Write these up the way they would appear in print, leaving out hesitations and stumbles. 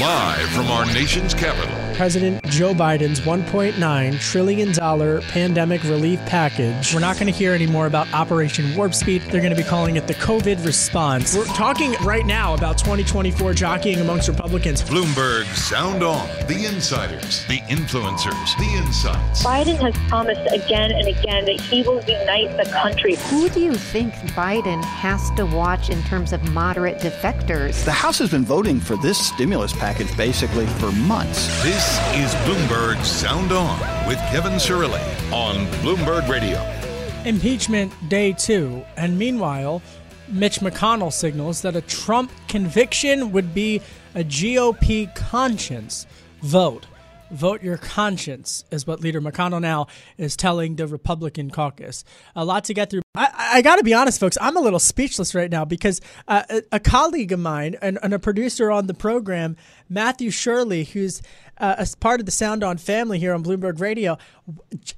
Live from our nation's capital. President Joe Biden's $1.9 trillion pandemic relief package. We're not going to hear any more about Operation Warp Speed. They're going to be calling it the COVID response. We're talking right now about 2024 jockeying amongst Republicans. Bloomberg Sound On. The insiders, the influencers, the insights. Biden has promised again and again that he will unite the country. Who do you think Biden has to watch in terms of moderate defectors? The House has been voting for this stimulus package basically for months. This is Bloomberg Sound On with Kevin Cirilli on Bloomberg Radio. Impeachment day two. And meanwhile, Mitch McConnell signals that a Trump conviction would be a GOP conscience vote. Vote your conscience is what Leader McConnell now is telling the Republican caucus. A lot to get through. I got to be honest, folks, I'm a little speechless right now because a colleague of mine and a producer on the program, Matthew Shirley, who's as part of the Sound On family here on Bloomberg Radio,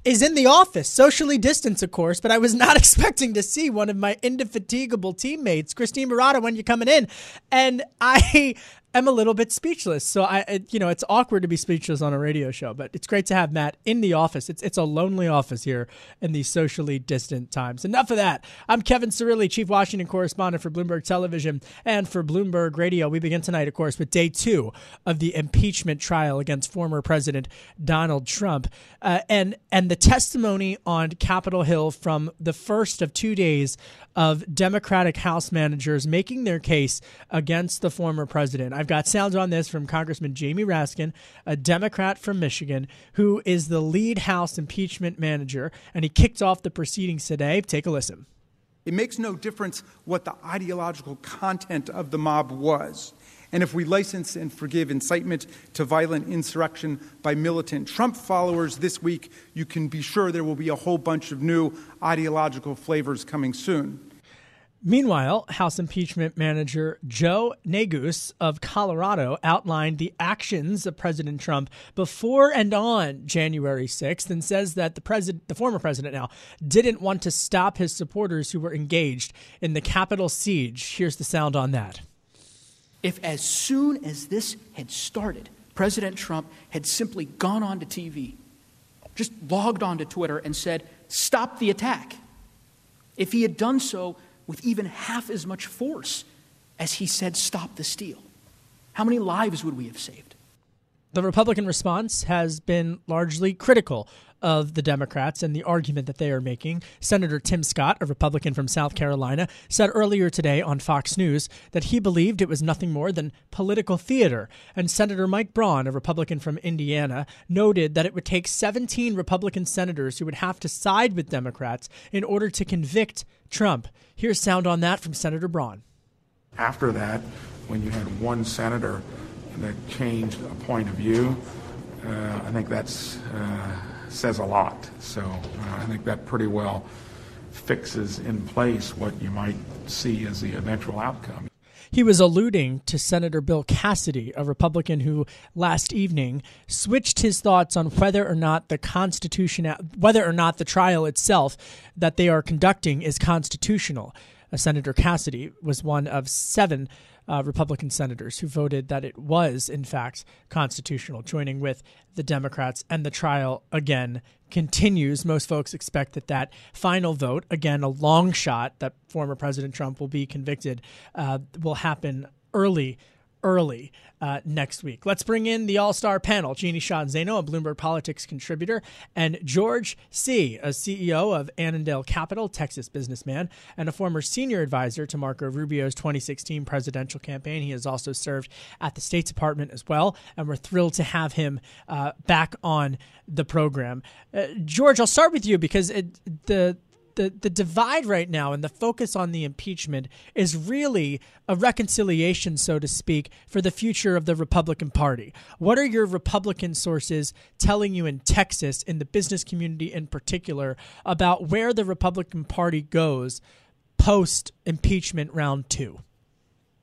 is in the office, socially distanced, of course, but I was not expecting to see one of my indefatigable teammates, Christine Murata, when you're coming in. And I'm a little bit speechless. So it's awkward to be speechless on a radio show, but it's great to have Matt in the office. It's a lonely office here in these socially distant times. Enough of that. I'm Kevin Cirilli, Chief Washington Correspondent for Bloomberg Television and for Bloomberg Radio. We begin tonight, of course, with day two of the impeachment trial against former President Donald Trump, and the testimony on Capitol Hill from the first of 2 days of Democratic House managers making their case against the former president. I've got sounds on this from Congressman Jamie Raskin, a Democrat from Michigan, who is the lead House impeachment manager, and he kicked off the proceedings today. Take a listen. It makes no difference what the ideological content of the mob was. And if we license and forgive incitement to violent insurrection by militant Trump followers this week, you can be sure there will be a whole bunch of new ideological flavors coming soon. Meanwhile, House impeachment manager Joe Neguse of Colorado outlined the actions of President Trump before and on January 6th and says that the former president didn't want to stop his supporters who were engaged in the Capitol siege. Here's the sound on that. If as soon as this had started, President Trump had simply gone on to TV, just logged on to Twitter and said, "Stop the attack." If he had done so with even half as much force as he said, "Stop the steal," how many lives would we have saved? The Republican response has been largely critical of the Democrats and the argument that they are making. Senator Tim Scott, a Republican from South Carolina, said earlier today on Fox News that he believed it was nothing more than political theater. And Senator Mike Braun, a Republican from Indiana, noted that it would take 17 Republican senators who would have to side with Democrats in order to convict Trump. Here's sound on that from Senator Braun. After that, when you had one senator that changed a point of view, I think that's says a lot. So I think that pretty well fixes in place what you might see as the eventual outcome. He was alluding to Senator Bill Cassidy, a Republican who last evening switched his thoughts on whether or not the trial itself that they are conducting is constitutional. Senator Cassidy was one of seven Republican senators who voted that it was, in fact, constitutional, joining with the Democrats, and the trial again continues. Most folks expect that final vote, again, a long shot that former President Trump will be convicted, will happen early next week. Let's bring in the all-star panel, Jeannie Shanzano, a Bloomberg Politics contributor, and George C., a CEO of Annandale Capital, Texas businessman, and a former senior advisor to Marco Rubio's 2016 presidential campaign. He has also served at the State Department as well, and we're thrilled to have him back on the program. George, I'll start with you because the divide right now and the focus on the impeachment is really a reconciliation, so to speak, for the future of the Republican Party. What are your Republican sources telling you in Texas, in the business community in particular, about where the Republican Party goes post-impeachment round two?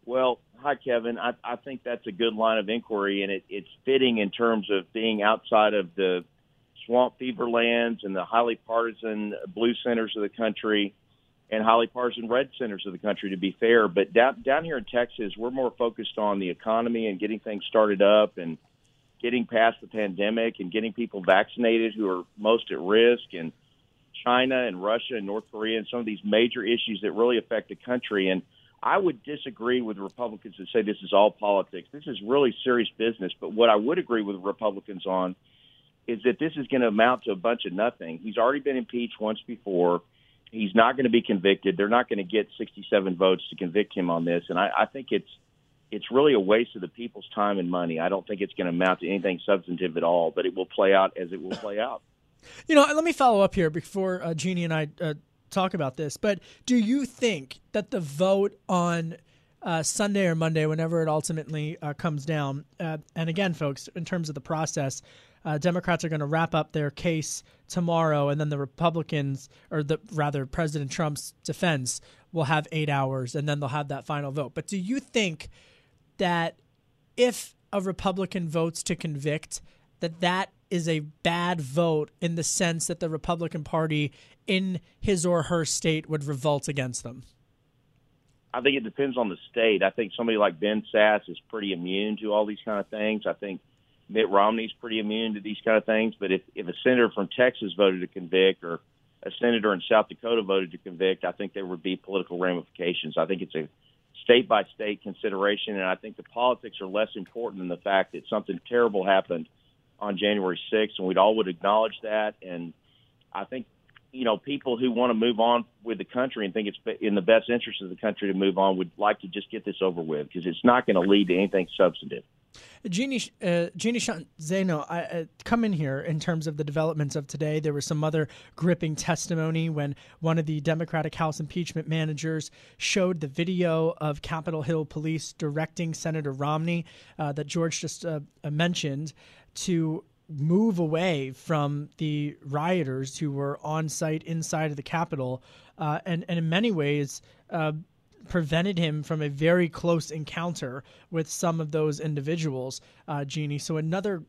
Well, hi, Kevin. I think that's a good line of inquiry, and it's fitting in terms of being outside of the swamp fever lands and the highly partisan blue centers of the country and highly partisan red centers of the country, to be fair. But down here in Texas, we're more focused on the economy and getting things started up and getting past the pandemic and getting people vaccinated who are most at risk, and China and Russia and North Korea and some of these major issues that really affect the country. And I would disagree with Republicans that say this is all politics. This is really serious business. But what I would agree with Republicans on is that this is going to amount to a bunch of nothing. He's already been impeached once before. He's not going to be convicted. They're not going to get 67 votes to convict him on this. And I think it's really a waste of the people's time and money. I don't think it's going to amount to anything substantive at all, but it will play out as it will play out. You know, let me follow up here before Jeannie and I talk about this. But do you think that the vote on Sunday or Monday, whenever it ultimately comes down, and again, folks, in terms of the process, Democrats are going to wrap up their case tomorrow, and then the Republicans, or rather President Trump's defense, will have 8 hours, and then they'll have that final vote. But do you think that if a Republican votes to convict, that is a bad vote in the sense that the Republican Party in his or her state would revolt against them? I think it depends on the state. I think somebody like Ben Sasse is pretty immune to all these kind of things. I think Mitt Romney's pretty immune to these kind of things, but if a senator from Texas voted to convict or a senator in South Dakota voted to convict, I think there would be political ramifications. I think it's a state-by-state consideration, and I think the politics are less important than the fact that something terrible happened on January 6th, and we'd all would acknowledge that. And I think, you know, people who want to move on with the country and think it's in the best interest of the country to move on would like to just get this over with, because it's not going to lead to anything substantive. Jeannie Shanzano, I come in here in terms of the developments of today. There was some other gripping testimony when one of the Democratic House impeachment managers showed the video of Capitol Hill police directing Senator Romney, that George just mentioned, to move away from the rioters who were on site inside of the Capitol, and in many ways prevented him from a very close encounter with some of those individuals, Jeannie. So another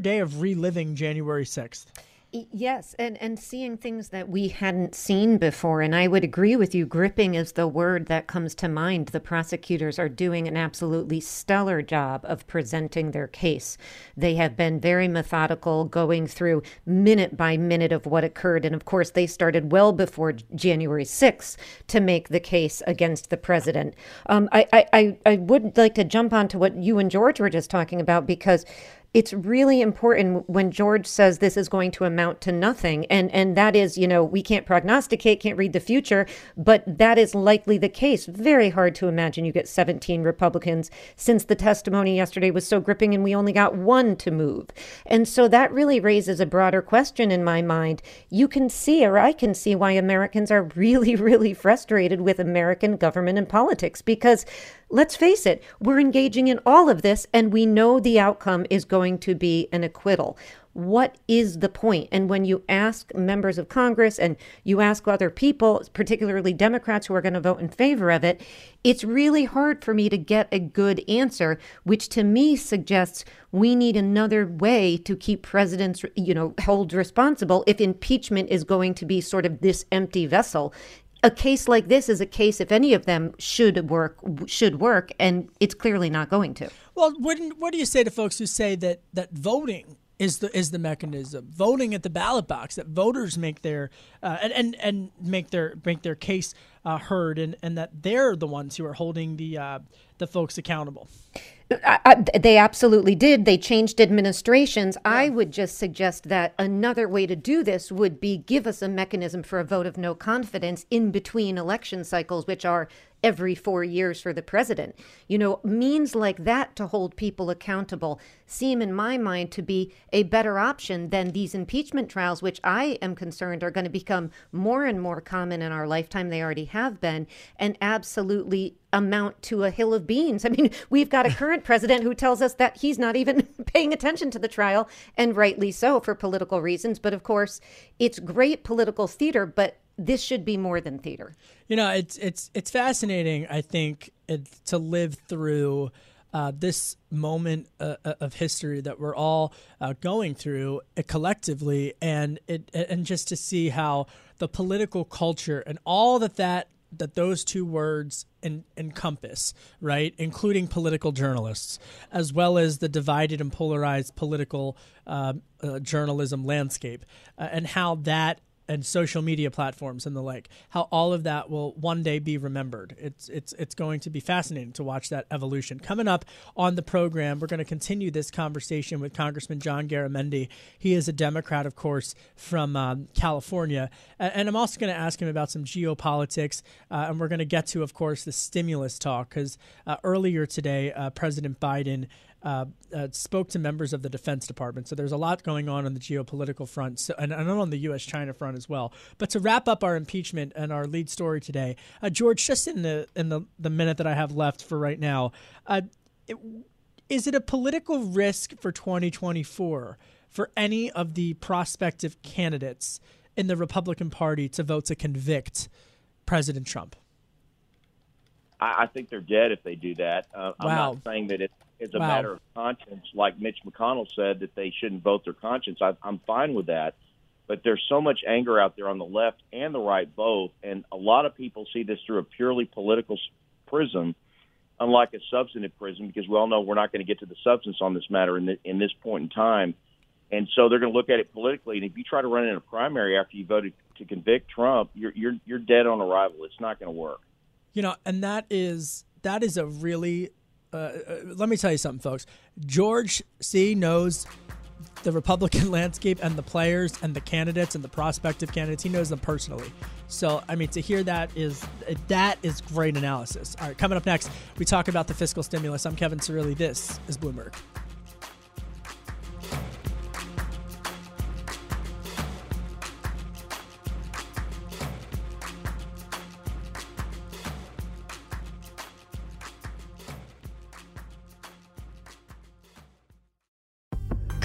day of reliving January 6th. Yes, and seeing things that we hadn't seen before. And I would agree with you. Gripping is the word that comes to mind. The prosecutors are doing an absolutely stellar job of presenting their case. They have been very methodical, going through minute by minute of what occurred. And of course, they started well before January 6th to make the case against the president. I would like to jump on to what you and George were just talking about, because it's really important when George says this is going to amount to nothing. And that is, you know, we can't prognosticate, can't read the future, but that is likely the case. Very hard to imagine you get 17 Republicans, since the testimony yesterday was so gripping and we only got one to move. And so that really raises a broader question in my mind. You can see, or I can see, why Americans are really, really frustrated with American government and politics, because let's face it, we're engaging in all of this and we know the outcome is going to be an acquittal. What is the point? And when you ask members of Congress and you ask other people, particularly Democrats who are going to vote in favor of it, it's really hard for me to get a good answer, which to me suggests we need another way to keep presidents, you know, held responsible if impeachment is going to be sort of this empty vessel. A case like this is a case, if any of them should work, and it's clearly not going to. Well, what do you say to folks who say that voting is the mechanism, voting at the ballot box, that voters make their and make their case heard, and that they're the ones who are holding the folks accountable? They absolutely did. They changed administrations. Yeah. I would just suggest that another way to do this would be give us a mechanism for a vote of no confidence in between election cycles, which are every 4 years for the president. You know, means like that to hold people accountable seem, in my mind, to be a better option than these impeachment trials, which I am concerned are going to become more and more common in our lifetime. They already have been, and absolutely amount to a hill of beans. I mean, we've got a current president who tells us that he's not even paying attention to the trial, and rightly so for political reasons. But of course, it's great political theater, but this should be more than theater. You know, it's fascinating, I think, to live through this moment of history that we're all going through collectively, and just to see how the political culture and all that those two words encompass, right, including political journalists, as well as the divided and polarized political journalism landscape, and how that and social media platforms and the like, how all of that will one day be remembered. It's going to be fascinating to watch that evolution. Coming up on the program, we're going to continue this conversation with Congressman John Garamendi. He is a Democrat, of course, from California. And I'm also going to ask him about some geopolitics. And we're going to get to, of course, the stimulus talk, because earlier today, President Biden spoke to members of the Defense Department. So there's a lot going on the geopolitical front, so, and on the U.S.-China front as well. But to wrap up our impeachment and our lead story today, George, just in the minute that I have left for right now, is it a political risk for 2024 for any of the prospective candidates in the Republican Party to vote to convict President Trump? I think they're dead if they do that. Wow. I'm not saying that it's a matter of conscience, like Mitch McConnell said, that they shouldn't vote their conscience. I'm fine with that. But there's so much anger out there on the left and the right both, and a lot of people see this through a purely political prism, unlike a substantive prism, because we all know we're not going to get to the substance on this matter in this point in time. And so they're going to look at it politically. And if you try to run in a primary after you voted to convict Trump, you're dead on arrival. It's not going to work. You know, and that is a really... let me tell you something, folks. George C. knows the Republican landscape and the players and the candidates and the prospective candidates. He knows them personally. So, I mean, to hear that is great analysis. All right, coming up next, we talk about the fiscal stimulus. I'm Kevin Cirilli. This is Bloomberg.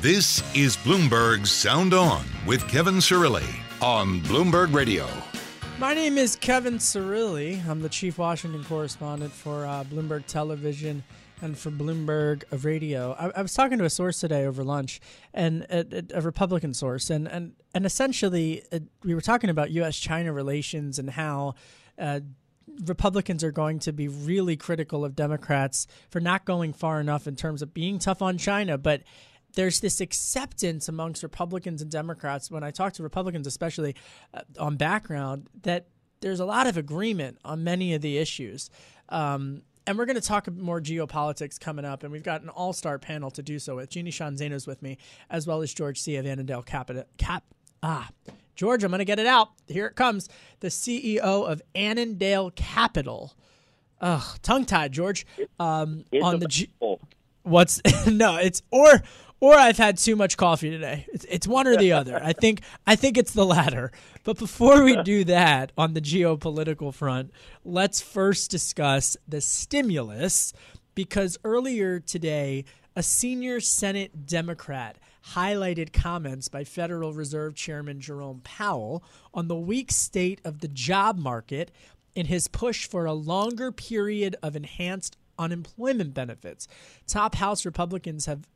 This is Bloomberg Sound On with Kevin Cirilli on Bloomberg Radio. My name is Kevin Cirilli. I'm the chief Washington correspondent for Bloomberg Television and for Bloomberg Radio. I was talking to a source today over lunch, and a Republican source, and essentially we were talking about U.S.-China relations and how Republicans are going to be really critical of Democrats for not going far enough in terms of being tough on China, but there's this acceptance amongst Republicans and Democrats, when I talk to Republicans especially on background, that there's a lot of agreement on many of the issues. And we're going to talk more geopolitics coming up, and we've got an all-star panel to do so with. Jeannie Shanzano is with me, as well as George C. of Annandale Capital. George, I'm going to get it out. Here it comes. The CEO of Annandale Capital. Ugh, tongue-tied, George. On the What's no? It's or I've had too much coffee today. It's one or the other. I think it's the latter. But before we do that, on the geopolitical front, let's first discuss the stimulus, because earlier today, a senior Senate Democrat highlighted comments by Federal Reserve Chairman Jerome Powell on the weak state of the job market in his push for a longer period of enhanced unemployment benefits. Top House Republicans have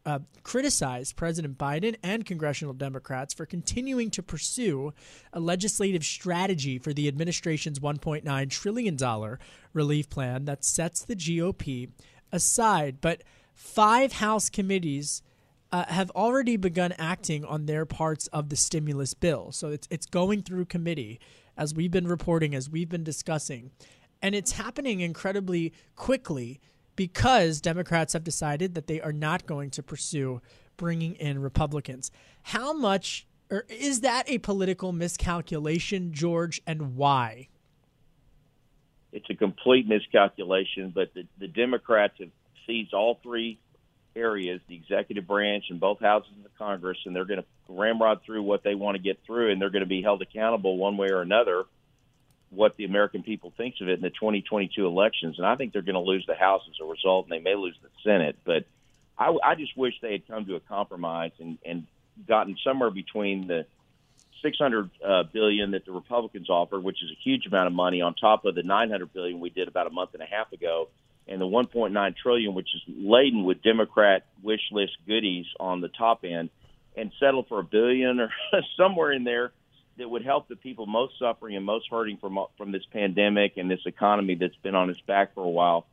criticized President Biden and congressional Democrats for continuing to pursue a legislative strategy for the administration's $1.9 trillion relief plan that sets the GOP aside. But five House committees have already begun acting on their parts of the stimulus bill. So it's going through committee, as we've been reporting, as we've been discussing. And it's happening incredibly quickly because Democrats have decided that they are not going to pursue bringing in Republicans. How much, or is that a political miscalculation, George, and why? It's a complete miscalculation, but the Democrats have seized all three areas, the executive branch and both houses of the Congress, and they're going to ramrod through what they want to get through, and they're going to be held accountable one way or another what the American people thinks of it in the 2022 elections. And I think they're going to lose the House as a result, and they may lose the Senate. But I just wish they had come to a compromise and gotten somewhere between the $600 billion that the Republicans offered, which is a huge amount of money, on top of the $900 billion we did about a month and a half ago, and the $1.9 trillion, which is laden with Democrat wish list goodies on the top end, and settle for $1 billion or somewhere in there that would help the people most suffering and most hurting from this pandemic and this economy that's been on its back for a while,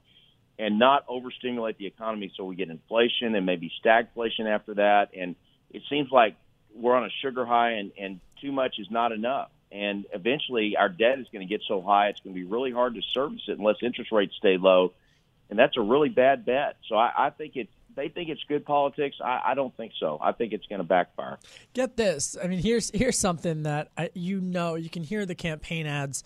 and not overstimulate the economy so we get inflation and maybe stagflation after that. And it seems like we're on a sugar high, and too much is not enough. And eventually our debt is going to get so high it's going to be really hard to service it unless interest rates stay low. And that's a really bad bet. So I think they think it's good politics. I don't think so. I think it's going to backfire. Get this. I mean, here's something that you can hear the campaign ads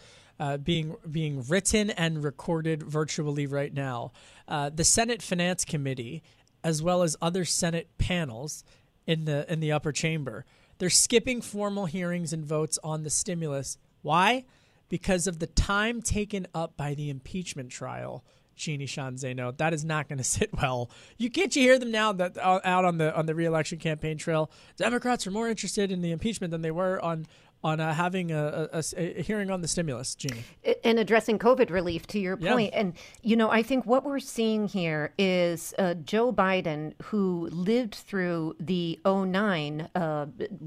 being written and recorded virtually right now. The Senate Finance Committee, as well as other Senate panels in the upper chamber, they're skipping formal hearings and votes on the stimulus. Why? Because of the time taken up by the impeachment trial. Jeannie Shanzano, that is not going to sit well. You hear them now that out on the re-election campaign trail. Democrats are more interested in the impeachment than they were on having a hearing on the stimulus, Jeannie. And addressing COVID relief, to your point. And, I think what we're seeing here is Joe Biden, who lived through the 2009,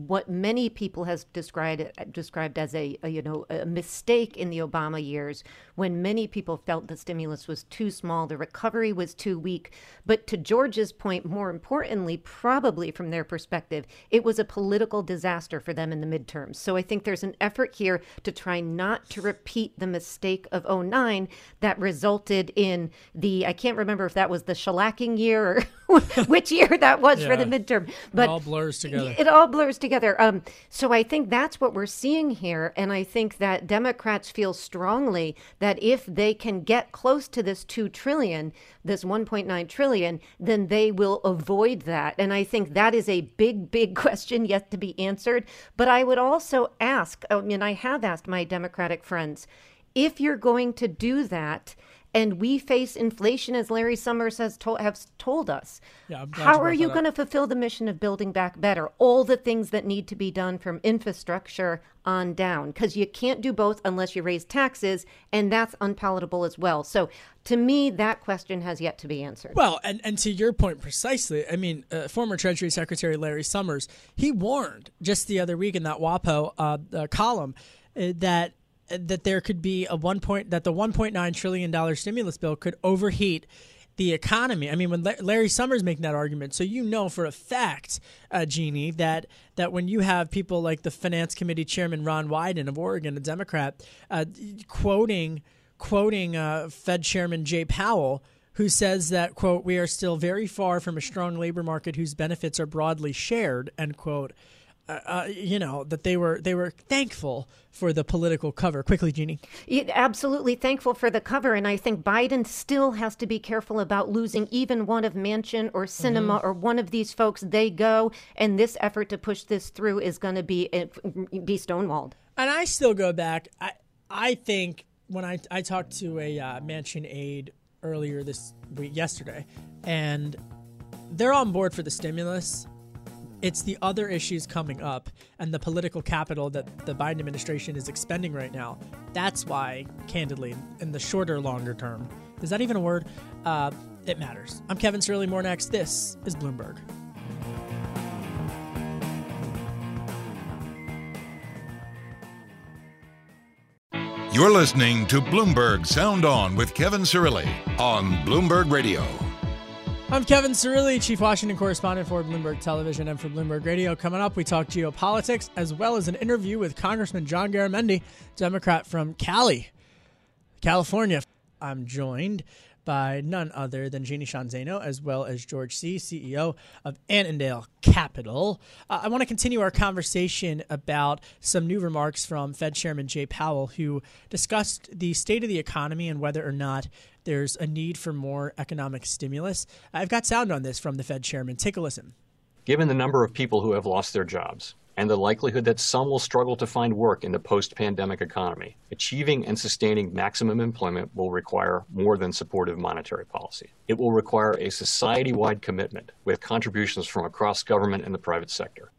what many people has described as a mistake in the Obama years, when many people felt the stimulus was too small, the recovery was too weak. But to George's point, more importantly, probably from their perspective, it was a political disaster for them in the midterms. So I think there's an effort here to try not to repeat the mistake of 2009 that resulted in I can't remember if that was the shellacking year or which year that was for the midterm. But it all blurs together. So I think that's what we're seeing here. And I think that Democrats feel strongly that if they can get close to this $2 trillion, this $1.9 trillion, then they will avoid that. And I think that is a big, big question yet to be answered. But I would also ask, I have asked my Democratic friends, if you're going to do that, and we face inflation, as Larry Summers has told us, how are you going to fulfill the mission of building back better? All the things that need to be done from infrastructure on down, because you can't do both unless you raise taxes, and that's unpalatable as well. So to me, that question has yet to be answered. Well, and to your point precisely, I mean, former Treasury Secretary Larry Summers, he warned just the other week in that WAPO column that there could be that the $1.9 trillion stimulus bill could overheat the economy. I mean, when Larry Summers making that argument, so for a fact, Jeannie, that when you have people like the Finance Committee Chairman Ron Wyden of Oregon, a Democrat, quoting Fed Chairman Jay Powell, who says that, quote, "We are still very far from a strong labor market whose benefits are broadly shared," end quote. That they were thankful for the political cover. Quickly, Jeannie. Absolutely thankful for the cover. And I think Biden still has to be careful about losing even one of Manchin or Sinema or one of these folks. They go. And this effort to push this through is going to be stonewalled. And I still go back. I think when I talked to a Manchin aide earlier this week, yesterday, and they're on board for the stimulus. It's the other issues coming up and the political capital that the Biden administration is expending right now. That's why, candidly, in the shorter, longer term, Is that even a word? It matters. I'm Kevin Cirilli. More next. This is Bloomberg. You're listening to Bloomberg Sound On with Kevin Cirilli on Bloomberg Radio. I'm Kevin Cirilli, Chief Washington Correspondent for Bloomberg Television and for Bloomberg Radio. Coming up, we talk geopolitics as well as an interview with Congressman John Garamendi, Democrat from Cali, California. I'm joined by none other than Jeannie Shanzano, as well as George C., CEO of Annandale Capital. I want to continue our conversation about some new remarks from Fed Chairman Jay Powell, who discussed the state of the economy and whether or not there's a need for more economic stimulus. I've got sound on this from the Fed Chairman. Take a listen. Given the number of people who have lost their jobs and the likelihood that some will struggle to find work in the post-pandemic economy, achieving and sustaining maximum employment will require more than supportive monetary policy. It will require a society-wide commitment with contributions from across government and the private sector.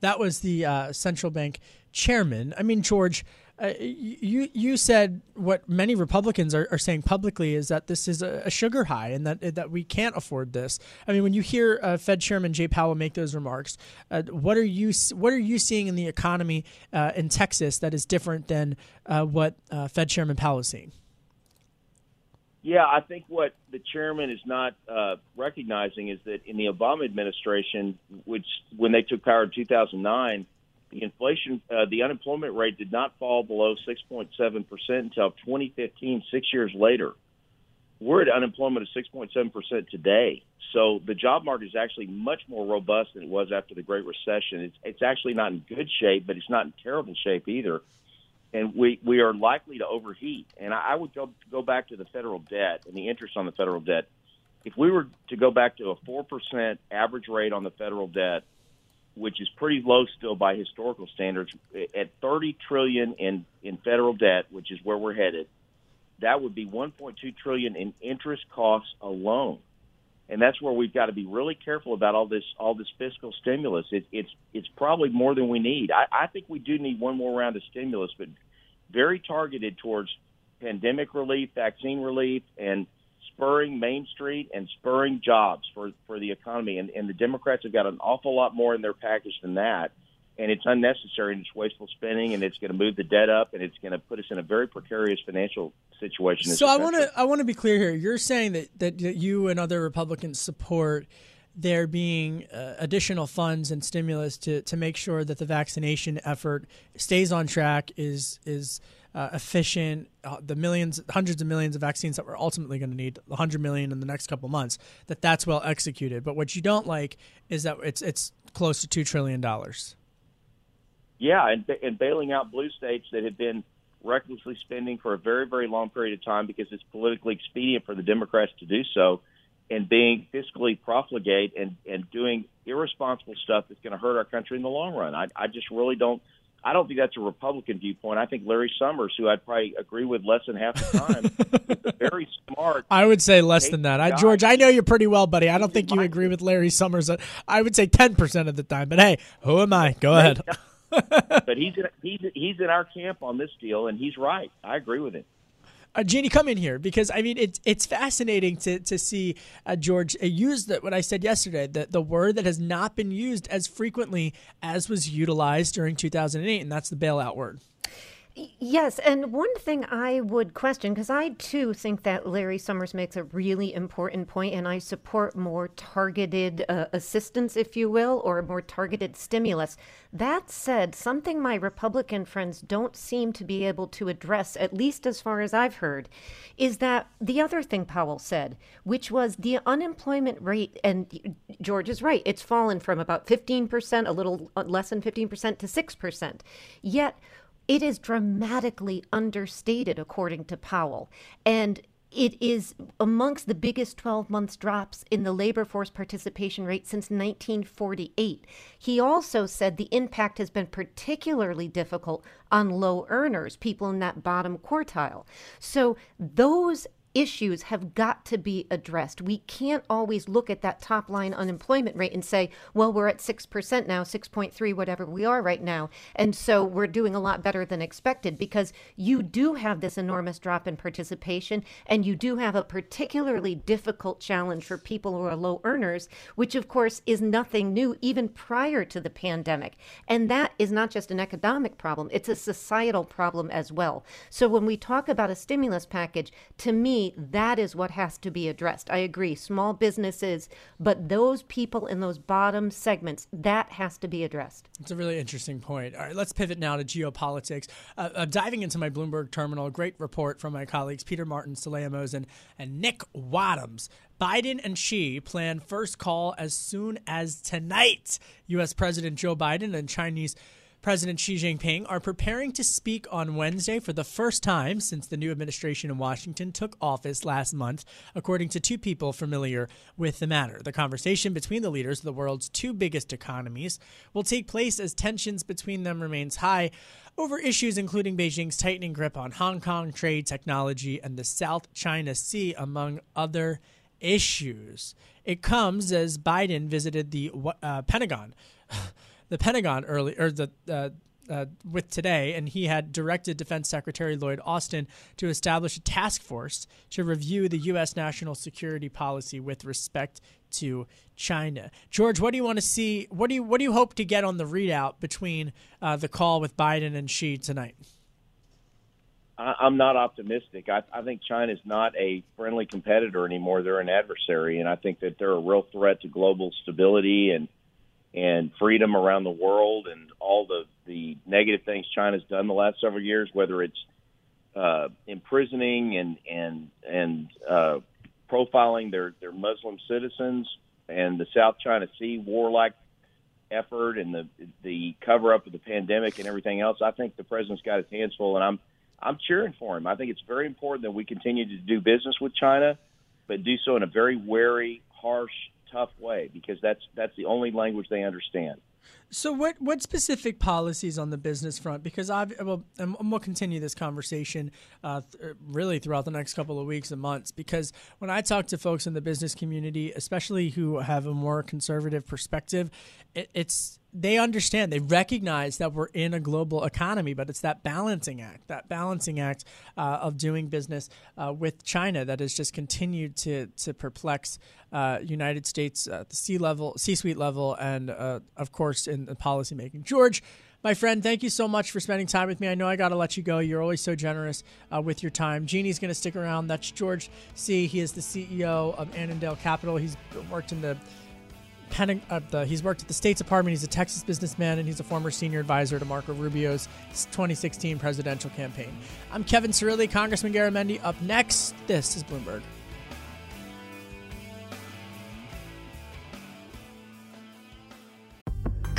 That was the central bank chairman. I mean, George, you said what many Republicans are saying publicly is that this is a sugar high and that we can't afford this. I mean, when you hear Fed Chairman Jay Powell make those remarks, what are you seeing in the economy in Texas that is different than what Fed Chairman Powell is seeing? Yeah, I think what the chairman is not recognizing is that in the Obama administration, which when they took power in 2009. The inflation, the unemployment rate did not fall below 6.7% until 2015, 6 years later. We're at unemployment of 6.7% today. So the job market is actually much more robust than it was after the Great Recession. It's actually not in good shape, but it's not in terrible shape either. And we are likely to overheat. And I would go back to the federal debt and the interest on the federal debt. If we were to go back to a 4% average rate on the federal debt, which is pretty low still by historical standards, at $30 trillion in federal debt, which is where we're headed, that would be $1.2 trillion in interest costs alone. And that's where we've got to be really careful about all this fiscal stimulus. It's probably more than we need. I think we do need one more round of stimulus, but very targeted towards pandemic relief, vaccine relief, and spurring Main Street and spurring jobs for the economy. And the Democrats have got an awful lot more in their package than that. And it's unnecessary and it's wasteful spending, and it's going to move the debt up, and it's going to put us in a very precarious financial situation. So I want to be clear here. You're saying that you and other Republicans support there being additional funds and stimulus to make sure that the vaccination effort stays on track, is efficient, the millions, hundreds of millions of vaccines that we're ultimately going to need, 100 million in the next couple months, that's well executed. But what you don't like is that it's close to $2 trillion. Yeah, and bailing out blue states that have been recklessly spending for a very, very long period of time because it's politically expedient for the Democrats to do so, and being fiscally profligate and doing irresponsible stuff that's going to hurt our country in the long run. I just really don't. I don't think that's a Republican viewpoint. I think Larry Summers, who I'd probably agree with less than half the time, is a very smart. I would say less than that. George, I know you pretty well, buddy. I don't think you agree with Larry Summers. I would say 10% of the time. But hey, who am I? Go ahead. But he's in our camp on this deal, and he's right. I agree with him. Jeannie, come in here because, I mean, it's fascinating to see George use what I said yesterday, the word that has not been used as frequently as was utilized during 2008, and that's the bailout word. Yes, and one thing I would question, because I too think that Larry Summers makes a really important point, and I support more targeted assistance, if you will, or more targeted stimulus. That said, something my Republican friends don't seem to be able to address, at least as far as I've heard, is that the other thing Powell said, which was the unemployment rate, and George is right, it's fallen from about 15%, a little less than 15% to 6%. Yet, it is dramatically understated, according to Powell, and it is amongst the biggest 12-month drops in the labor force participation rate since 1948. He also said the impact has been particularly difficult on low earners, people in that bottom quartile. So those issues have got to be addressed. We can't always look at that top line unemployment rate and say, well, we're at 6% now, 6.3, whatever we are right now. And so we're doing a lot better than expected, because you do have this enormous drop in participation, and you do have a particularly difficult challenge for people who are low earners, which of course is nothing new even prior to the pandemic. And that is not just an economic problem, it's a societal problem as well. So when we talk about a stimulus package, to me, that is what has to be addressed. I agree, small businesses, but those people in those bottom segments, that has to be addressed. It's a really interesting point. All right, let's pivot now to geopolitics. Diving into my Bloomberg terminal, a great report from my colleagues Peter Martin, Saleha Mosin, and Nick Wadhams. Biden and Xi plan first call as soon as tonight. U.S. President Joe Biden and Chinese President Xi Jinping are preparing to speak on Wednesday for the first time since the new administration in Washington took office last month, according to two people familiar with the matter. The conversation between the leaders of the world's two biggest economies will take place as tensions between them remains high over issues including Beijing's tightening grip on Hong Kong, trade, technology, and the South China Sea, among other issues. It comes as Biden visited the Pentagon. The Pentagon with today, and he had directed Defense Secretary Lloyd Austin to establish a task force to review the U.S. national security policy with respect to China. George, what do you want to see? What do you hope to get on the readout between the call with Biden and Xi tonight? I'm not optimistic. I think China's not a friendly competitor anymore. They're an adversary, and I think that they're a real threat to global stability and freedom around the world, and all the negative things China's done the last several years, whether it's imprisoning and profiling their Muslim citizens, and the South China Sea warlike effort, and the cover up of the pandemic and everything else. I think the president's got his hands full, and I'm cheering for him. I think it's very important that we continue to do business with China, but do so in a very wary, harsh, tough way, because that's the only language they understand. So what specific policies on the business front? Because we'll continue this conversation really throughout the next couple of weeks and months, because when I talk to folks in the business community, especially who have a more conservative perspective, they understand, they recognize that we're in a global economy, but it's that balancing act of doing business with China that has just continued to perplex United States at the C-suite level, and of course in policymaking. George, my friend, thank you so much for spending time with me. I know I got to let you go. You're always so generous with your time. Jeannie's going to stick around. That's George C. He is the CEO of Annandale Capital. He's worked in the he's worked at the State Department. He's a Texas businessman, and he's a former senior advisor to Marco Rubio's 2016 presidential campaign. I'm Kevin Cirilli. Congressman Garamendi up next. This is Bloomberg.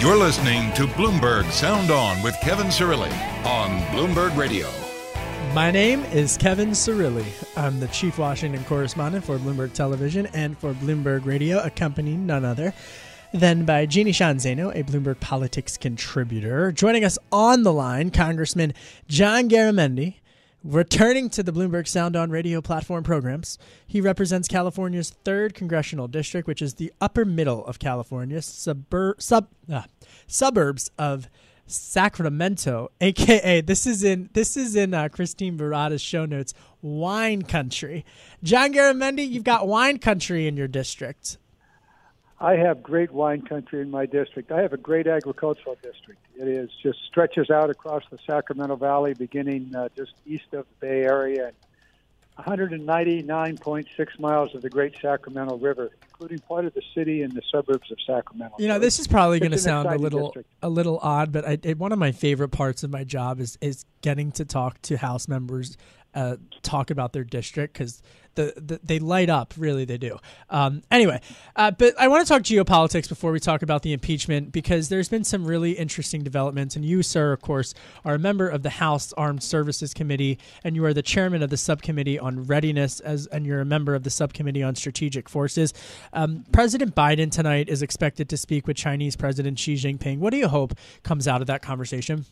You're listening to Bloomberg Sound On with Kevin Cirilli on Bloomberg Radio. My name is Kevin Cirilli. I'm the chief Washington correspondent for Bloomberg Television and for Bloomberg Radio, accompanied none other than by Jeannie Shanzano, a Bloomberg Politics contributor. Joining us on the line, Congressman John Garamendi, returning to the Bloomberg Sound On radio platform programs. He represents California's 3rd Congressional District, which is the upper middle of California, suburbs of Sacramento, a.k.a. this is in Christine Barada's show notes, wine country. John Garamendi, you've got wine country in your district. I have great wine country in my district. I have a great agricultural district. It just stretches out across the Sacramento Valley, beginning just east of the Bay Area, and 199.6 miles of the Great Sacramento River, including part of the city and the suburbs of Sacramento. You know, this is probably going to sound a little odd, but one of my favorite parts of my job is getting to talk to House members talk about their district because they light up, really they do. But I want to talk geopolitics before we talk about the impeachment, because there's been some really interesting developments. And you, sir, of course, are a member of the House Armed Services Committee, and you are the chairman of the subcommittee on readiness, and you're a member of the subcommittee on strategic forces. President Biden tonight is expected to speak with Chinese President Xi Jinping. What do you hope comes out of that conversation?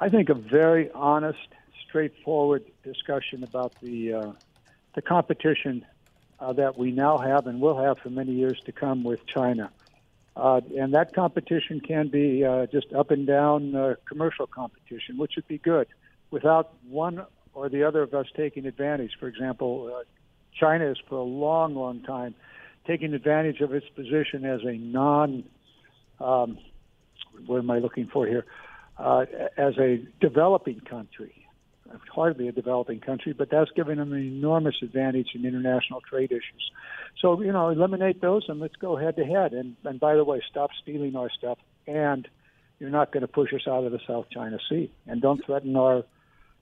I think a very honest, straightforward discussion about the competition that we now have and will have for many years to come with China. And that competition can be just up and down commercial competition, which would be good, without one or the other of us taking advantage. For example, China is for a long, long time taking advantage of its position as a as a developing country. Hardly a developing country, but that's given them an enormous advantage in international trade issues. So, eliminate those and let's go head to head. And by the way, stop stealing our stuff. And you're not going to push us out of the South China Sea. And don't threaten our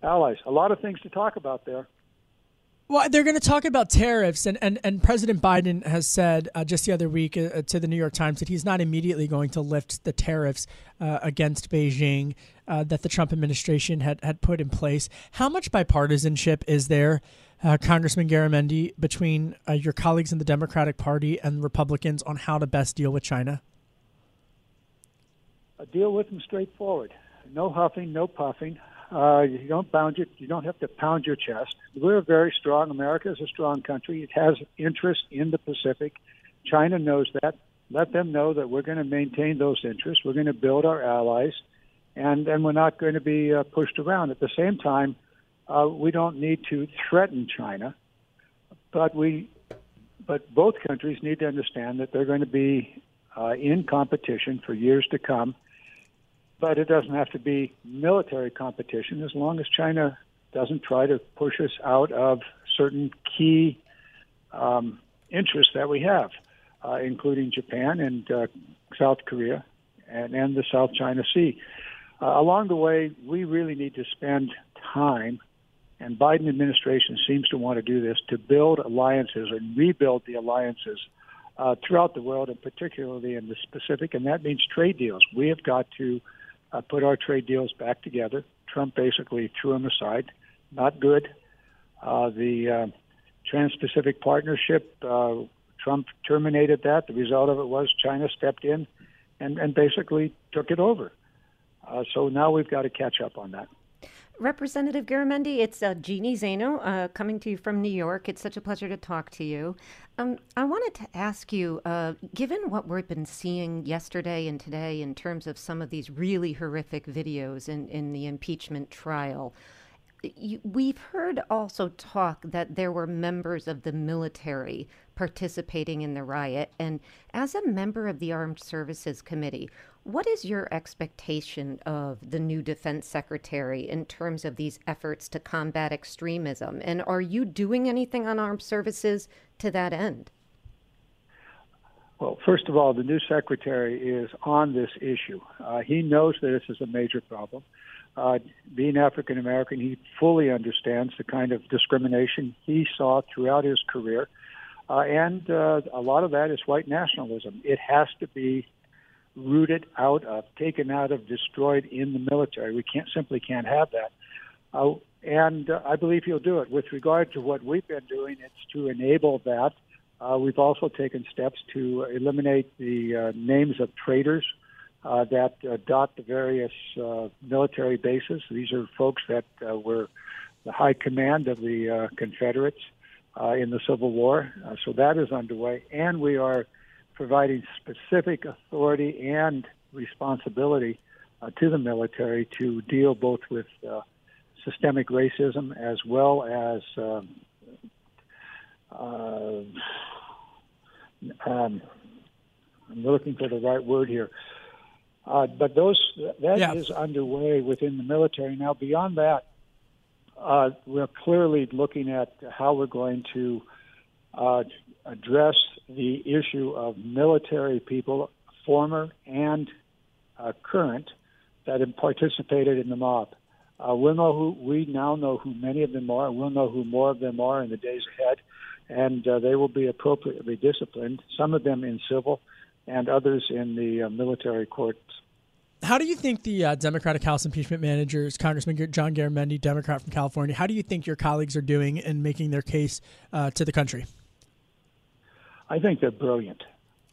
allies. A lot of things to talk about there. Well, they're going to talk about tariffs, and President Biden has said just the other week to the New York Times that he's not immediately going to lift the tariffs against Beijing that the Trump administration had put in place. How much bipartisanship is there, Congressman Garamendi, between your colleagues in the Democratic Party and Republicans on how to best deal with China? Deal with them straightforward. No huffing, no puffing. You don't bound it. You don't have to pound your chest. We're very strong. America is a strong country. It has interests in the Pacific. China knows that. Let them know that we're going to maintain those interests. We're going to build our allies, and we're not going to be pushed around. At the same time, we don't need to threaten China, but both countries need to understand that they're going to be in competition for years to come. But it doesn't have to be military competition as long as China doesn't try to push us out of certain key interests that we have, including Japan and South Korea and the South China Sea. Along the way, we really need to spend time, and Biden administration seems to want to do this, to build alliances and rebuild the alliances throughout the world, and particularly in the Pacific, and that means trade deals. We have got to put our trade deals back together. Trump basically threw them aside. Not good. The Trans-Pacific Partnership, Trump terminated that. The result of it was China stepped in and basically took it over. So now we've got to catch up on that. Representative Garamendi, it's Jeannie Shanzano coming to you from New York. It's such a pleasure to talk to you. I wanted to ask you, given what we've been seeing yesterday and today in terms of some of these really horrific videos in the impeachment trial, we've heard also talk that there were members of the military participating in the riot. And as a member of the Armed Services Committee, what is your expectation of the new defense secretary in terms of these efforts to combat extremism? And are you doing anything on armed services to that end? Well, first of all, the new secretary is on this issue. He knows that this is a major problem. Being African American, he fully understands the kind of discrimination he saw throughout his career. And a lot of that is white nationalism. It has to be rooted out of, taken out of, destroyed in the military. We simply can't have that. And I believe he'll do it. With regard to what we've been doing, it's to enable that. We've also taken steps to eliminate the names of traitors that dot the various military bases. These are folks that were the high command of the Confederates in the Civil War. So that is underway. And we are providing specific authority and responsibility to the military to deal both with systemic racism as well as I'm looking for the right word here. But is underway within the military. Now, beyond that, we're clearly looking at how we're going to address the issue of military people, former and current, that have participated in the mob. We now know who many of them are, and we'll know who more of them are in the days ahead, and they will be appropriately disciplined, some of them in civil and others in the military courts. How do you think the Democratic House impeachment managers, Congressman John Garamendi, Democrat from California, how do you think your colleagues are doing in making their case to the country? I think they're brilliant.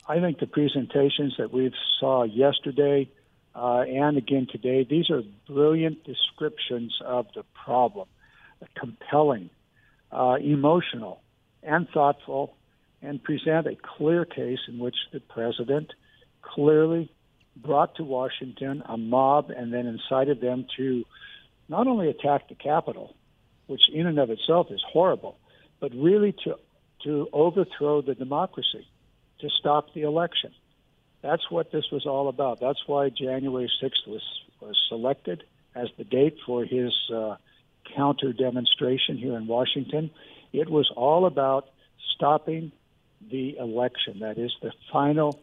I think the presentations that we saw yesterday and again today, these are brilliant descriptions of the problem, compelling, emotional, and thoughtful, and present a clear case in which the president clearly brought to Washington a mob and then incited them to not only attack the Capitol, which in and of itself is horrible, but really to overthrow the democracy, to stop the election. That's what this was all about. That's why January 6th was selected as the date for his counter-demonstration here in Washington. It was all about stopping the election, that is, the final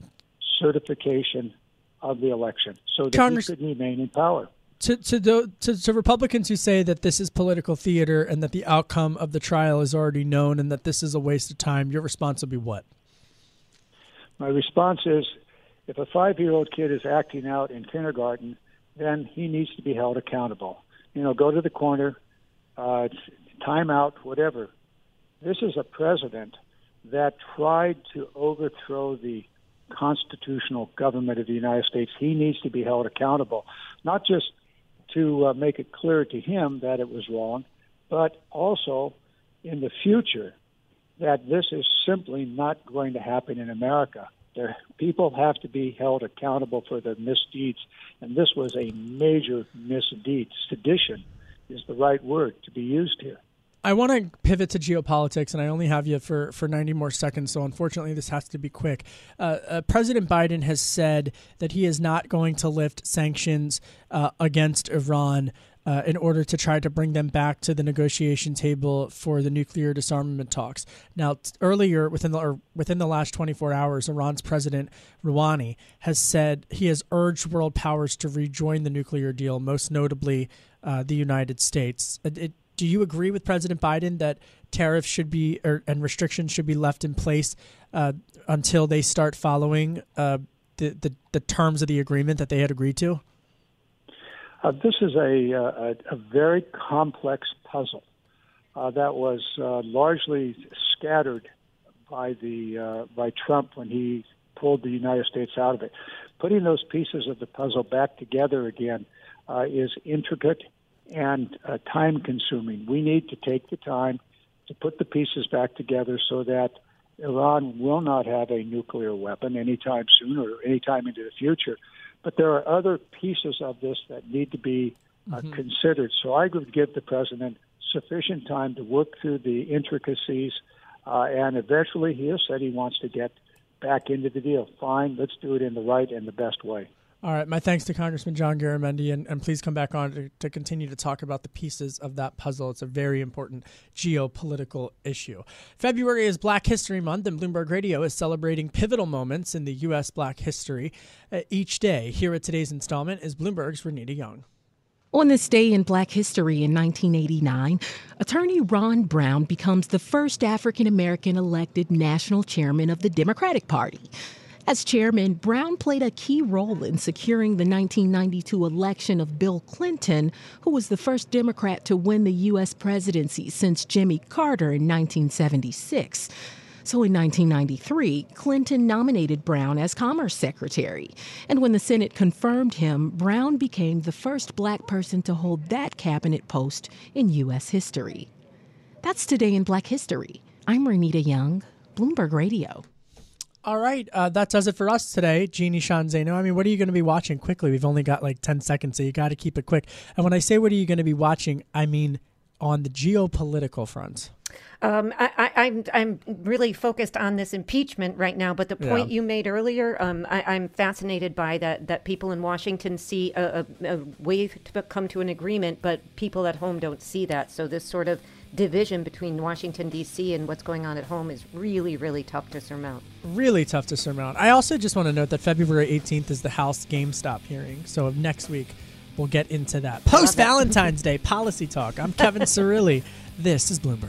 certification of the election, so that he could remain in power. To Republicans who say that this is political theater and that the outcome of the trial is already known and that this is a waste of time, your response would be what? My response is, if a 5-year-old kid is acting out in kindergarten, then he needs to be held accountable. You know, go to the corner, time out, whatever. This is a president that tried to overthrow the constitutional government of the United States. He needs to be held accountable, not just to make it clear to him that it was wrong, but also in the future that this is simply not going to happen in America. People have to be held accountable for their misdeeds, and this was a major misdeed. Sedition is the right word to be used here. I want to pivot to geopolitics, and I only have you for 90 more seconds, so unfortunately this has to be quick. President Biden has said that he is not going to lift sanctions against Iran in order to try to bring them back to the negotiation table for the nuclear disarmament talks. Now, earlier within the last 24 hours, Iran's President Rouhani has said he has urged world powers to rejoin the nuclear deal, most notably the United States. Do you agree with President Biden that tariffs should be and restrictions should be left in place until they start following the terms of the agreement that they had agreed to? This is a very complex puzzle that was largely scattered by Trump when he pulled the United States out of it. Putting those pieces of the puzzle back together again is intricate and time-consuming. We need to take the time to put the pieces back together so that Iran will not have a nuclear weapon anytime soon or anytime into the future. But there are other pieces of this that need to be considered. So I would give the president sufficient time to work through the intricacies, and eventually he has said he wants to get back into the deal. Fine, let's do it in the right and the best way. All right. My thanks to Congressman John Garamendi, and please come back on to continue to talk about the pieces of that puzzle. It's a very important geopolitical issue. February is Black History Month, and Bloomberg Radio is celebrating pivotal moments in the U.S. Black history each day. Here at today's installment is Bloomberg's Renita Young. On this day in Black history in 1989, attorney Ron Brown becomes the first African-American elected national chairman of the Democratic Party. As chairman, Brown played a key role in securing the 1992 election of Bill Clinton, who was the first Democrat to win the U.S. presidency since Jimmy Carter in 1976. So in 1993, Clinton nominated Brown as Commerce Secretary. And when the Senate confirmed him, Brown became the first Black person to hold that cabinet post in U.S. history. That's today in Black history. I'm Renita Young, Bloomberg Radio. All right. That does it for us today, Jeannie Shanzano. I mean, what are you going to be watching quickly? We've only got like 10 seconds, so you got to keep it quick. And when I say what are you going to be watching, I mean on the geopolitical front. I'm really focused on this impeachment right now, but the point you made earlier, I'm fascinated by that people in Washington see a way to come to an agreement, but people at home don't see that. So this sort of division between Washington, D.C. and what's going on at home is really, really tough to surmount. Really tough to surmount. I also just want to note that February 18th is the House GameStop hearing. So next week, We'll get into that. Post-Valentine's Day policy talk. I'm Kevin Cirilli. This is Bloomberg.